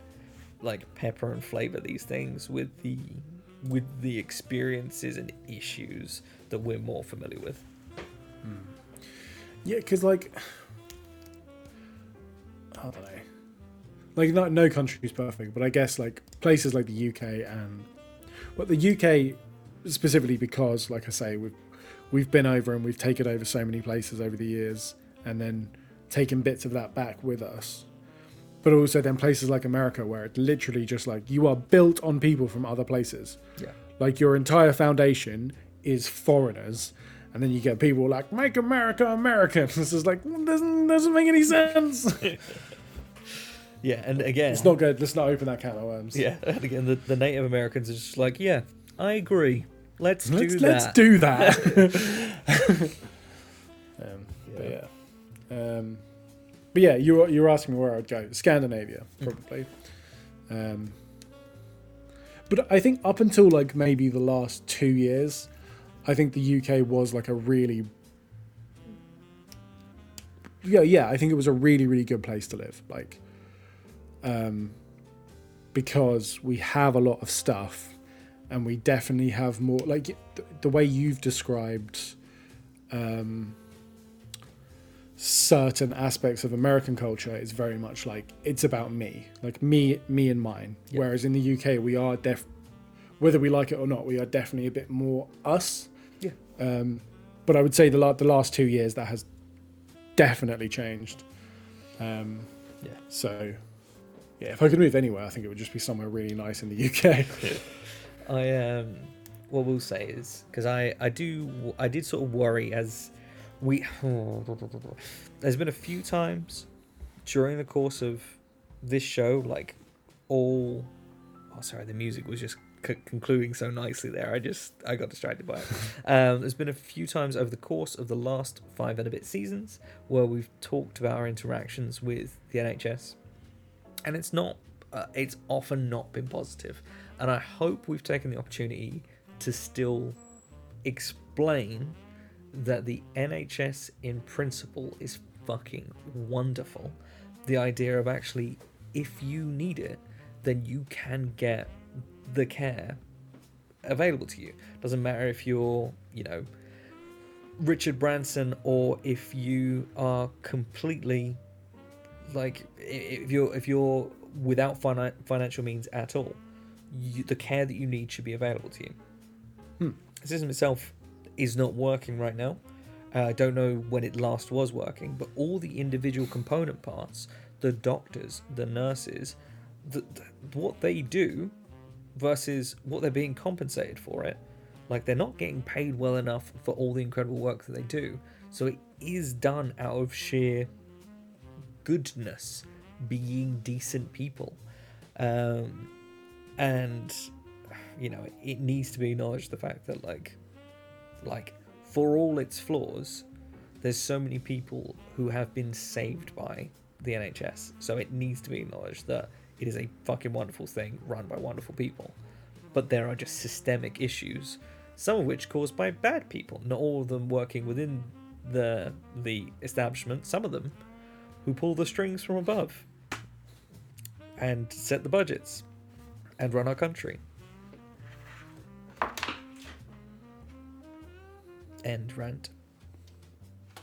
pepper and flavour these things with the experiences and issues that we're more familiar with. Mm. Yeah, because like, I don't know. Like, no country is perfect, but I guess like places like the UK and, well, the UK specifically, because like I say, we've been over and we've taken over so many places over the years and then taken bits of that back with us. But also then places like America, where it's literally just like, you are built on people from other places. Yeah. Like, your entire foundation is foreigners, and then you get people like, make America American. This is like, doesn't make any sense. Yeah, and again, it's not good. Let's not open that can of worms. Yeah, and again, the Native Americans are just like, yeah, I agree. Let's do that. But yeah, you're asking me where I'd go. Scandinavia, probably. But I think up until like maybe the last 2 years, I think the UK was like a really, I think it was a really, really good place to live. Like, because we have a lot of stuff, and we definitely have more, like the way you've described, certain aspects of American culture is very much like it's about me, like me and mine. Yep. Whereas in the UK, we are whether we like it or not, we are definitely a bit more us. Yeah. But I would say the last 2 years that has definitely changed. Yeah. So, yeah, if I could move anywhere, I think it would just be somewhere really nice in the UK. I what we'll say is because I did sort of worry as. There's been a few times during the course of this show, like the music was just concluding so nicely there. I got distracted by it. There's been a few times over the course of the last 5 and a bit seasons where we've talked about our interactions with the NHS, and it's often not been positive. And I hope we've taken the opportunity to still explain that the NHS in principle is fucking wonderful. The idea of actually, if you need it, then you can get the care available to you. Doesn't matter if you're, Richard Branson, or if you are completely, like, if you're without financial means at all, the care that you need should be available to you. The system itself is not working right now. I don't know when it last was working, but all the individual component parts, the doctors, the nurses, what they do versus what they're being compensated for it, like they're not getting paid well enough for all the incredible work that they do. So it is done out of sheer goodness, being decent people. And, it needs to be acknowledged the fact that, like for all its flaws, there's so many people who have been saved by the NHS, so it needs to be acknowledged that it is a fucking wonderful thing run by wonderful people. But there are just systemic issues, some of which caused by bad people, not all of them working within the establishment, some of them who pull the strings from above and set the budgets and run our country. End rant.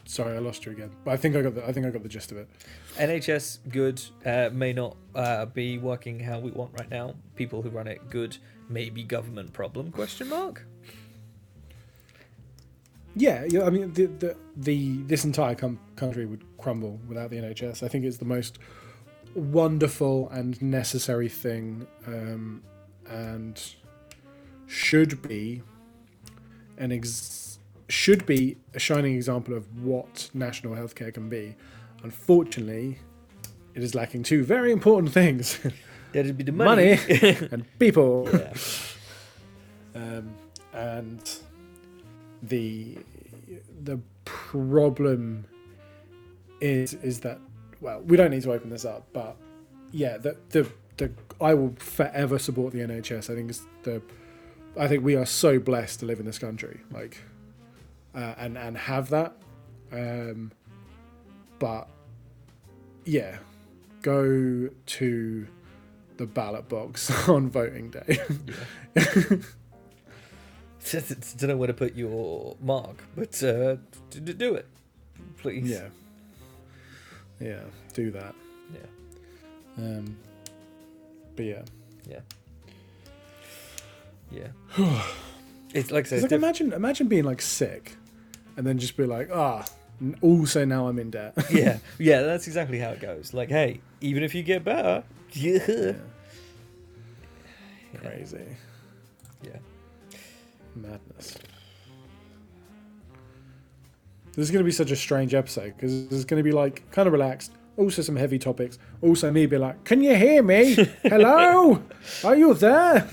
Sorry, I lost you again. But I think I got the gist of it. NHS good, may not be working how we want right now. People who run it good, maybe government problem? ? Yeah. I mean, the this entire country would crumble without the NHS. I think it's the most wonderful and necessary thing, and should be a shining example of what national healthcare can be. Unfortunately, it is lacking two very important things. That'd be the money and people. Yeah. And the problem is that, well, we don't need to open this up, but yeah, I will forever support the NHS. I think I think we are so blessed to live in this country. Like, and have that, but yeah, go to the ballot box on voting day. Yeah. I don't know where to put your mark, but do it, please. Yeah, do that. Yeah, but yeah. It's like I said, imagine being like sick. And then just be like, also now I'm in debt. Yeah, that's exactly how it goes. Like, hey, even if you get better, yeah. Crazy. Yeah. Madness. This is going to be such a strange episode because it's going to be like kind of relaxed, also some heavy topics, also me be like, can you hear me? Hello? Are you there?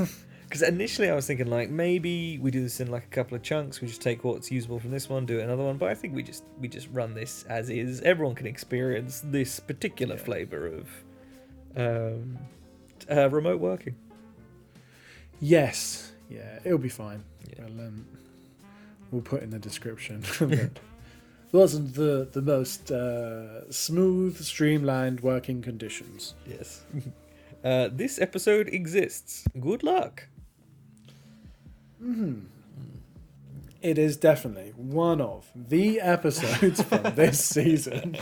Because initially I was thinking like maybe we do this in like a couple of chunks. We just take what's usable from this one, do another one. But I think we just run this as is. Everyone can experience this particular flavour of remote working. Yes. Yeah, it'll be fine. Yeah. We'll put in the description. Wasn't the most smooth, streamlined working conditions. Yes. This episode exists. Good luck. Mm-hmm. It is definitely one of the episodes from this season.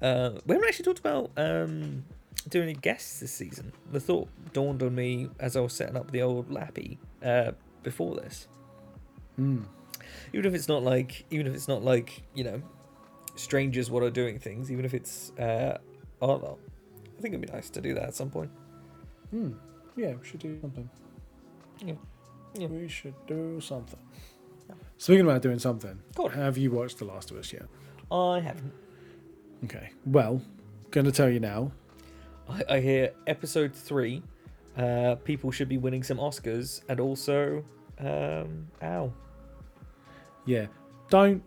We haven't actually talked about doing any guests this season. The thought dawned on me as I was setting up the old lappy before this. Mm. Even if it's not like you know, strangers what are doing things. Even if it's Arlo, I think it'd be nice to do that at some point. Hmm. Yeah, we should do something. Yeah. We should do something. Yeah. Speaking about doing something, God. Have you watched The Last of Us yet? I haven't. Okay. Well, going to tell you now. I hear episode 3. People should be winning some Oscars, and also, ow. Yeah, don't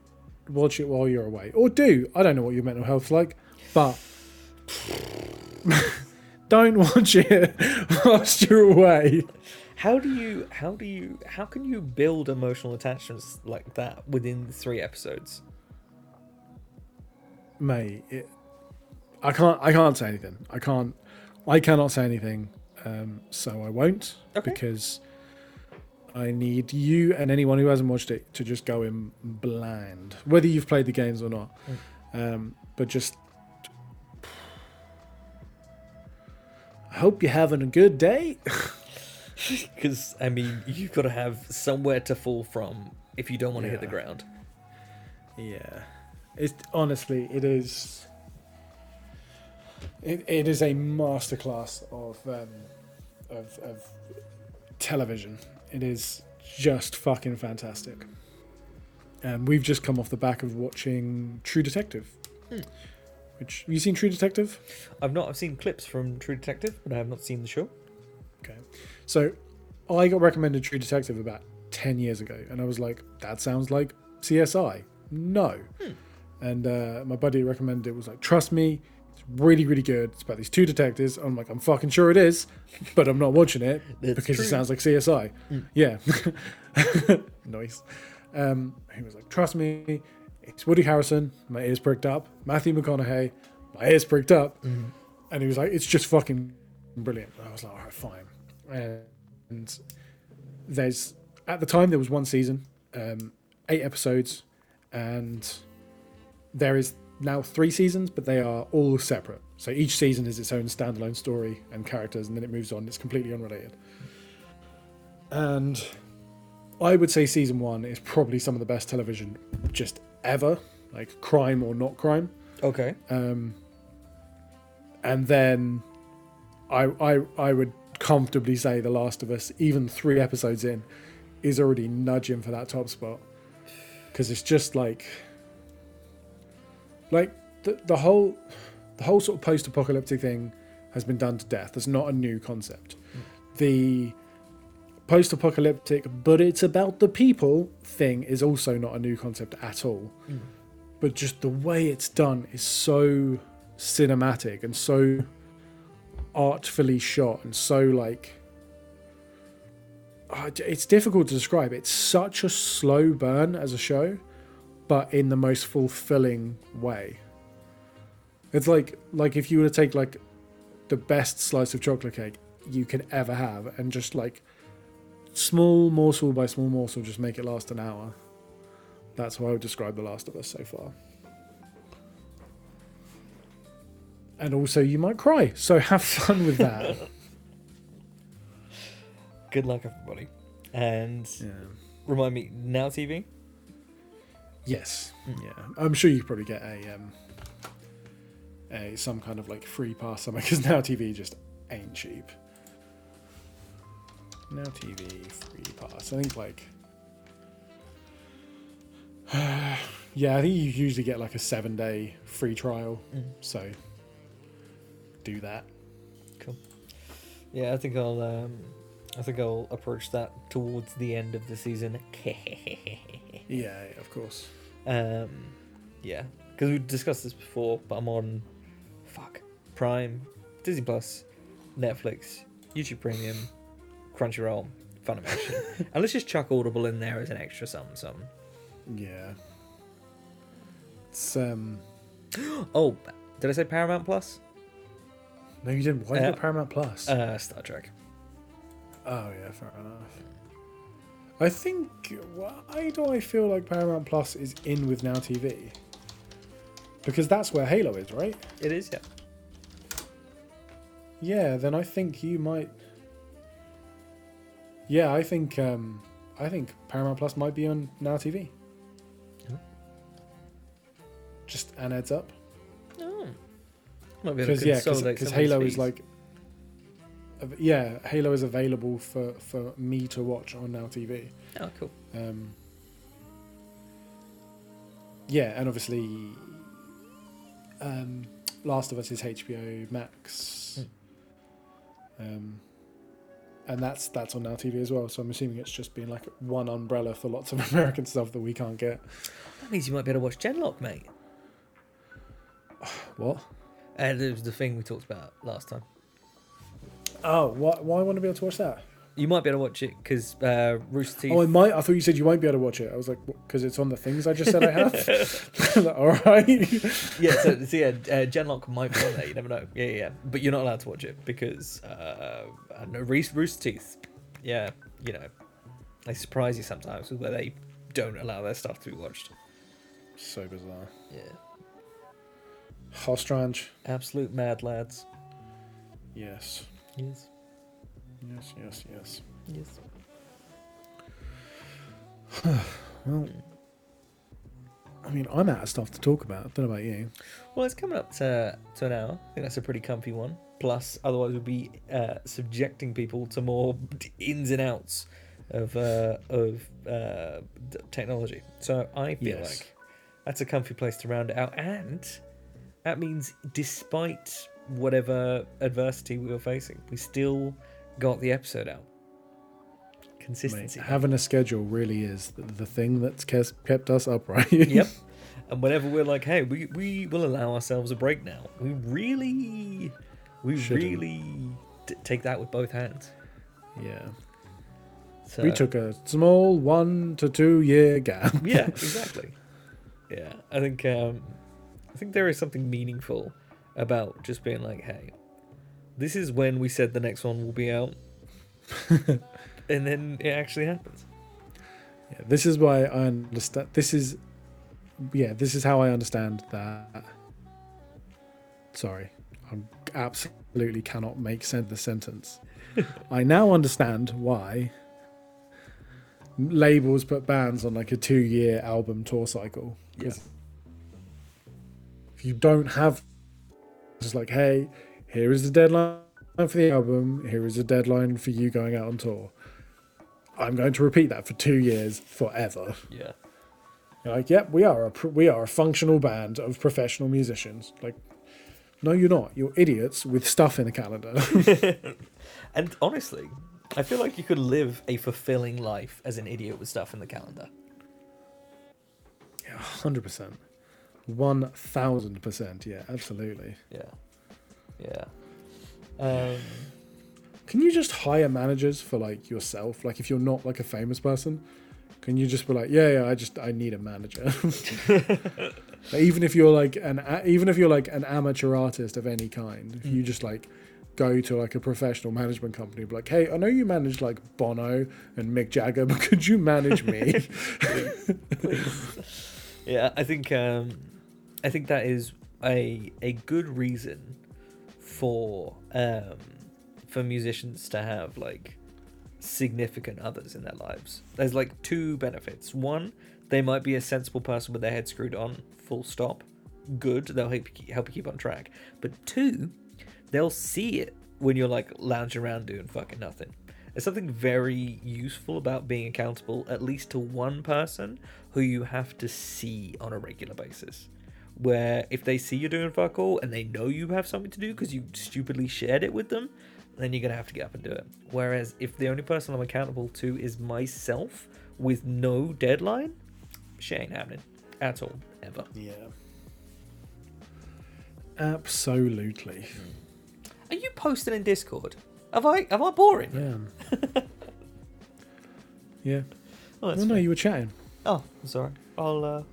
watch it while you're away. Or do. I don't know what your mental health's like, but don't watch it whilst you're away. How can you build emotional attachments like that within 3 episodes? Mate, I can't say anything. I cannot say anything, so I won't. Okay. Because I need you and anyone who hasn't watched it to just go in blind, whether you've played the games or not. Mm. But just, I hope you're having a good day. Because, I mean, you've got to have somewhere to fall from if you don't want to hit the ground. Yeah. Honestly, it is... It is a masterclass of television. It is just fucking fantastic. We've just come off the back of watching True Detective. Mm. Which, have you seen True Detective? I've not. I've seen clips from True Detective, but I have not seen the show. Okay. So I got recommended True Detective about 10 years ago, and I was like, that sounds like CSI. No. Mm. And my buddy recommended it, was like, trust me, it's really, really good. It's about these 2 detectives. I'm like, I'm fucking sure it is, but I'm not watching it because true. It sounds like CSI. Mm. Yeah. Nice. He was like, trust me, it's Woody Harrelson. My ears pricked up. Matthew McConaughey. My ears pricked up. Mm-hmm. And he was like, it's just fucking brilliant. And I was like, all right, fine. And at the time, there was one season, 8 episodes, and there is now 3 seasons, but they are all separate. So each season is its own standalone story and characters, and then it moves on. It's completely unrelated. And I would say season 1 is probably some of the best television just ever, like crime or not crime. Okay. And then I would comfortably say The Last of Us, even 3 episodes in, is already nudging for that top spot. Because it's just like the whole sort of post-apocalyptic thing has been done to death. It's not a new concept. Mm. The post-apocalyptic, but it's about the people thing is also not a new concept at all. Mm. But just the way it's done is so cinematic and so artfully shot and so like, it's difficult to describe. It's such a slow burn as a show, but in the most fulfilling way. It's like if you were to take like the best slice of chocolate cake you could ever have and just like small morsel by small morsel just make it last an hour. That's how I would describe The Last of Us so far. And also you might cry, so have fun with that. Good luck everybody. And remind me, Now TV? Yes. Yeah. I'm sure you could probably get a some kind of like free pass somewhere because Now TV just ain't cheap. Now TV free pass. I think like Yeah, I think you usually get like a 7-day free trial, so do that. Cool. Yeah, I think I'll approach that towards the end of the season. Yeah, of course. Yeah, because we discussed this before, but I'm on Prime, Disney Plus, Netflix, YouTube Premium, Crunchyroll, Funimation, and let's just chuck Audible in there as an extra something. Yeah. It's Oh, did I say Paramount Plus? No, you didn't. Why did you get Paramount Plus? Star Trek. Oh yeah, fair enough. I think, why do I feel like Paramount Plus is in with Now TV? Because that's where Halo is, right? It is, yeah. Yeah, then I think you might. Yeah, I think Paramount Plus might be on Now TV. Oh. Just an heads up. Oh. Might be able to consolidate some of these fees. Halo is available for me to watch on Now TV. Oh, cool. Yeah, and obviously, Last of Us is HBO Max. And that's on Now TV as well, so I'm assuming it's just been like one umbrella for lots of American stuff that we can't get. That means you might be able to watch Genlock, mate. What? And it was the thing we talked about last time. Oh, why I want to be able to watch that? You might be able to watch it because Rooster Teeth... Oh, I might? I thought you said you won't be able to watch it. I was like, because it's on the things I just said I have? All right. Yeah, so Genlock might be on there. You never know. Yeah. But you're not allowed to watch it because, I don't know, Rooster Teeth, yeah, you know, they surprise you sometimes with where they don't allow their stuff to be watched. So bizarre. Yeah. How strange. Absolute mad lads. Yes. Well, I mean, I'm out of stuff to talk about. I don't know about you. Well, it's coming up to an hour. I think that's a pretty comfy one. Plus, otherwise we'd be subjecting people to more ins and outs of technology. So I feel like that's a comfy place to round it out. And that means despite whatever adversity we were facing, we still got the episode out. Consistency. Mate, having a schedule really is the thing that's kept us upright. Yep. And whenever we're like, hey, we will allow ourselves a break now, we really take that with both hands. Yeah. So we took a small 1 to 2 year gap. Yeah, exactly. Yeah, I think there is something meaningful about just being like, hey, this is when we said the next one will be out. And then it actually happens. Yeah, this is why I understand. This is how I understand that. Sorry, I absolutely cannot make sense of the sentence. I now understand why labels put bans on like a 2-year album tour cycle. Yeah. If you don't have, just like, hey, here is the deadline for the album, here is a deadline for you going out on tour, I'm going to repeat that for 2 years forever. Yeah. You're like, yep, we are a functional band of professional musicians. Like, no, you're not. You're idiots with stuff in a calendar. And honestly, I feel like you could live a fulfilling life as an idiot with stuff in the calendar. Yeah, 100%. 1000%. Yeah, absolutely. Yeah. Can you just hire managers for like yourself? Like if you're not like a famous person, can you just be like, I need a manager. Like, even if you're like an amateur artist of any kind, if you just like go to like a professional management company, be like, hey, I know you managed like Bono and Mick Jagger, but could you manage me? Please. Yeah, I think that is a good reason for musicians to have like significant others in their lives. There's like two benefits. One, they might be a sensible person with their head screwed on, full stop. Good, they'll help you keep on track. But two, they'll see it when you're like lounging around doing fucking nothing. There's something very useful about being accountable, at least to one person who you have to see on a regular basis. Where if they see you're doing fuck all and they know you have something to do because you stupidly shared it with them, then you're going to have to get up and do it. Whereas if the only person I'm accountable to is myself with no deadline, shit ain't happening at all, ever. Yeah. Absolutely. Are you posting in Discord? Am I boring? Yeah. Yeah. Oh, well, no, you were chatting. Oh, I'm sorry. You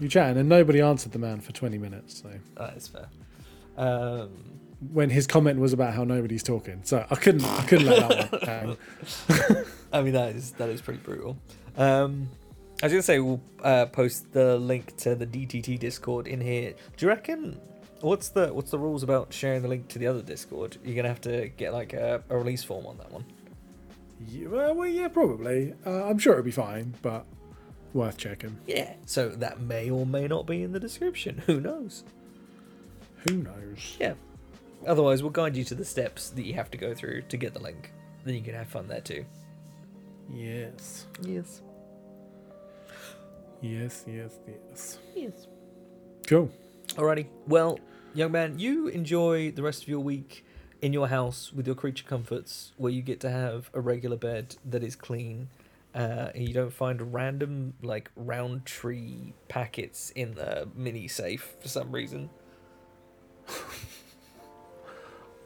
were chatting and nobody answered the man for 20 minutes. So. Oh, that's fair. When his comment was about how nobody's talking, so I couldn't let that hang. I mean, that is pretty brutal. I was gonna say we'll post the link to the DTT Discord in here. Do you reckon? What's the rules about sharing the link to the other Discord? You're gonna have to get like a release form on that one. Yeah, well, yeah, probably. I'm sure it'll be fine, but worth checking. Yeah. So that may or may not be in the description. Who knows? Who knows? Yeah. Otherwise, we'll guide you to the steps that you have to go through to get the link. Then you can have fun there too. Yes. Yes. Yes. Yes. Yes. Yes. Cool. Alrighty. Well. Young man, you enjoy the rest of your week in your house with your creature comforts, where you get to have a regular bed that is clean, and you don't find random, like, round tree packets in the mini safe for some reason.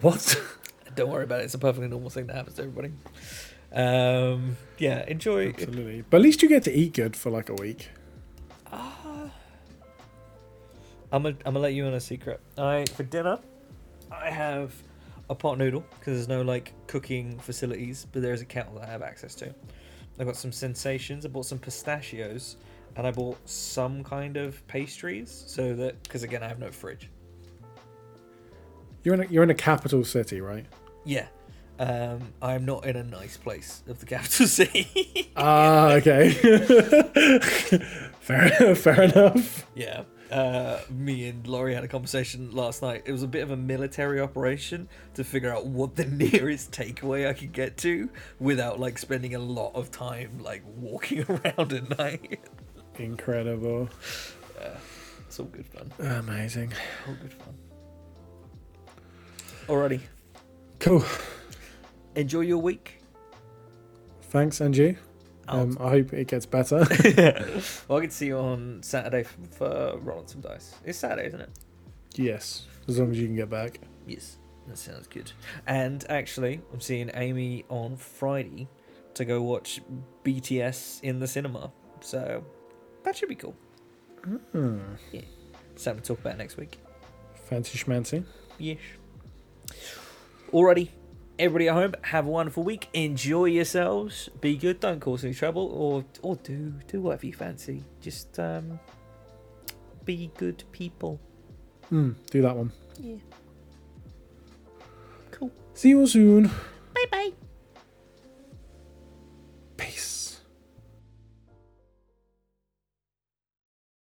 What? Don't worry about it. It's a perfectly normal thing that happens to everybody. Yeah, enjoy. Absolutely. But at least you get to eat good for, like, a week. I'm gonna let you in a secret. For dinner, I have a pot noodle because there's no like cooking facilities, but there is a kettle that I have access to. I got some sensations. I bought some pistachios, and I bought some kind of pastries so that because again I have no fridge. You're in a capital city, right? Yeah, I'm not in a nice place of the capital city. Ah, okay. fair enough. Yeah. Me and Laurie had a conversation last night. It was a bit of a military operation to figure out what the nearest takeaway I could get to without like spending a lot of time like walking around at night. Incredible. It's all good fun. Amazing. All good fun. Alrighty. Cool. Enjoy your week. Thanks, Angie. I hope it gets better. Well, I can see you on Saturday for rolling some dice. It's Saturday, isn't it? Yes, as long as you can get back. Yes, that sounds good. And actually, I'm seeing Amy on Friday to go watch BTS in the cinema. So that should be cool. Mm. Yeah, something to talk about next week. Fancy schmancy. Yes. Alrighty. Everybody at home, have a wonderful week. Enjoy yourselves. Be good. Don't cause any trouble, or do whatever you fancy. Just be good people. Do that one. Yeah. Cool. See you all soon. Bye bye.